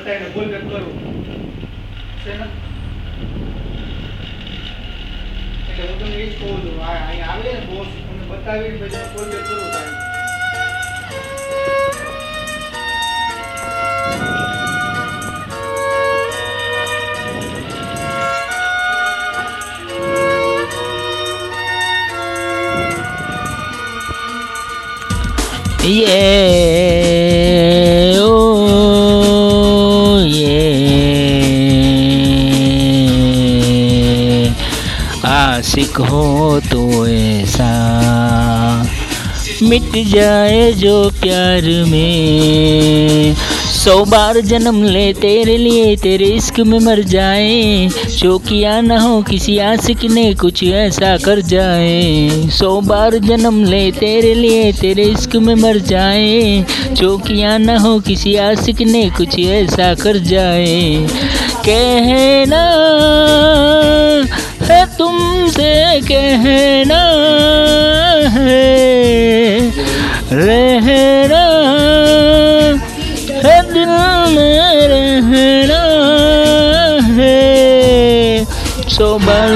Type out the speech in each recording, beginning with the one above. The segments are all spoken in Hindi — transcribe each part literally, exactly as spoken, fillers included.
बताएगा, बोल कर करो से ना એટલે હું તમને એ જ કહું છું, આ અહીં આવે ને બોસ તમને બતાવી પછી બોલ કે કરું થાય Yeah, oh yeah, आशिक हो तो ऐसा मिट जाए जो प्यार में। सौ बार जन्म ले तेरे लिए, तेरे इश्क में मर जाए, शौकिया ना हो किसी आशिक ने कुछ ऐसा कर जाए। सौ बार जन्म ले तेरे लिए, तेरे इश्क में मर जाए, शौकिया ना हो किसी आशिक ने कुछ ऐसा कर जाए। कहना है तुमसे कहना है, रहना है दिल में रहना है। सो बार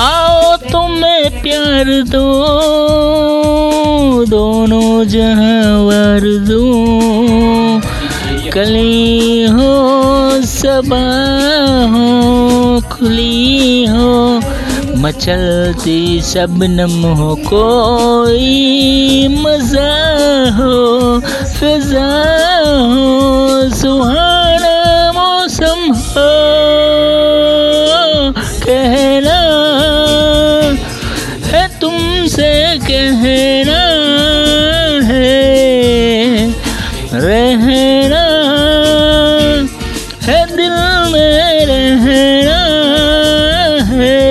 आओ तुम्हें प्यार दो, दोनों जहां वर दो, कली हो सबा हो खुली हो, मचलती शबनम हो, कोई मजा हो फिजा हो, सुहाना मौसम हो। कहना है तुमसे कहना है, रहना है दिल में रहना है।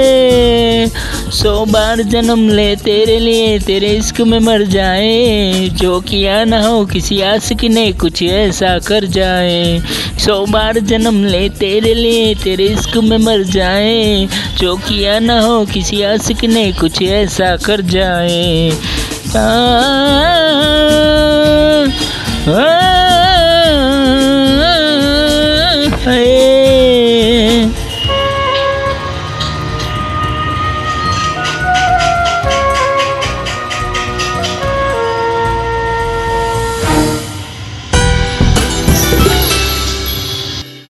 सौ बार जन्म ले तेरे लिए, तेरे इश्क में मर जाए, जो किया ना हो किसी आशिक ने कुछ ऐसा कर जाए। सौ बार जन्म ले तेरे लिए, तेरे इश्क में मर जाए, जो किया ना हो किसी आशिक ने कुछ ऐसा कर जाए। आ, आ, आ, आ,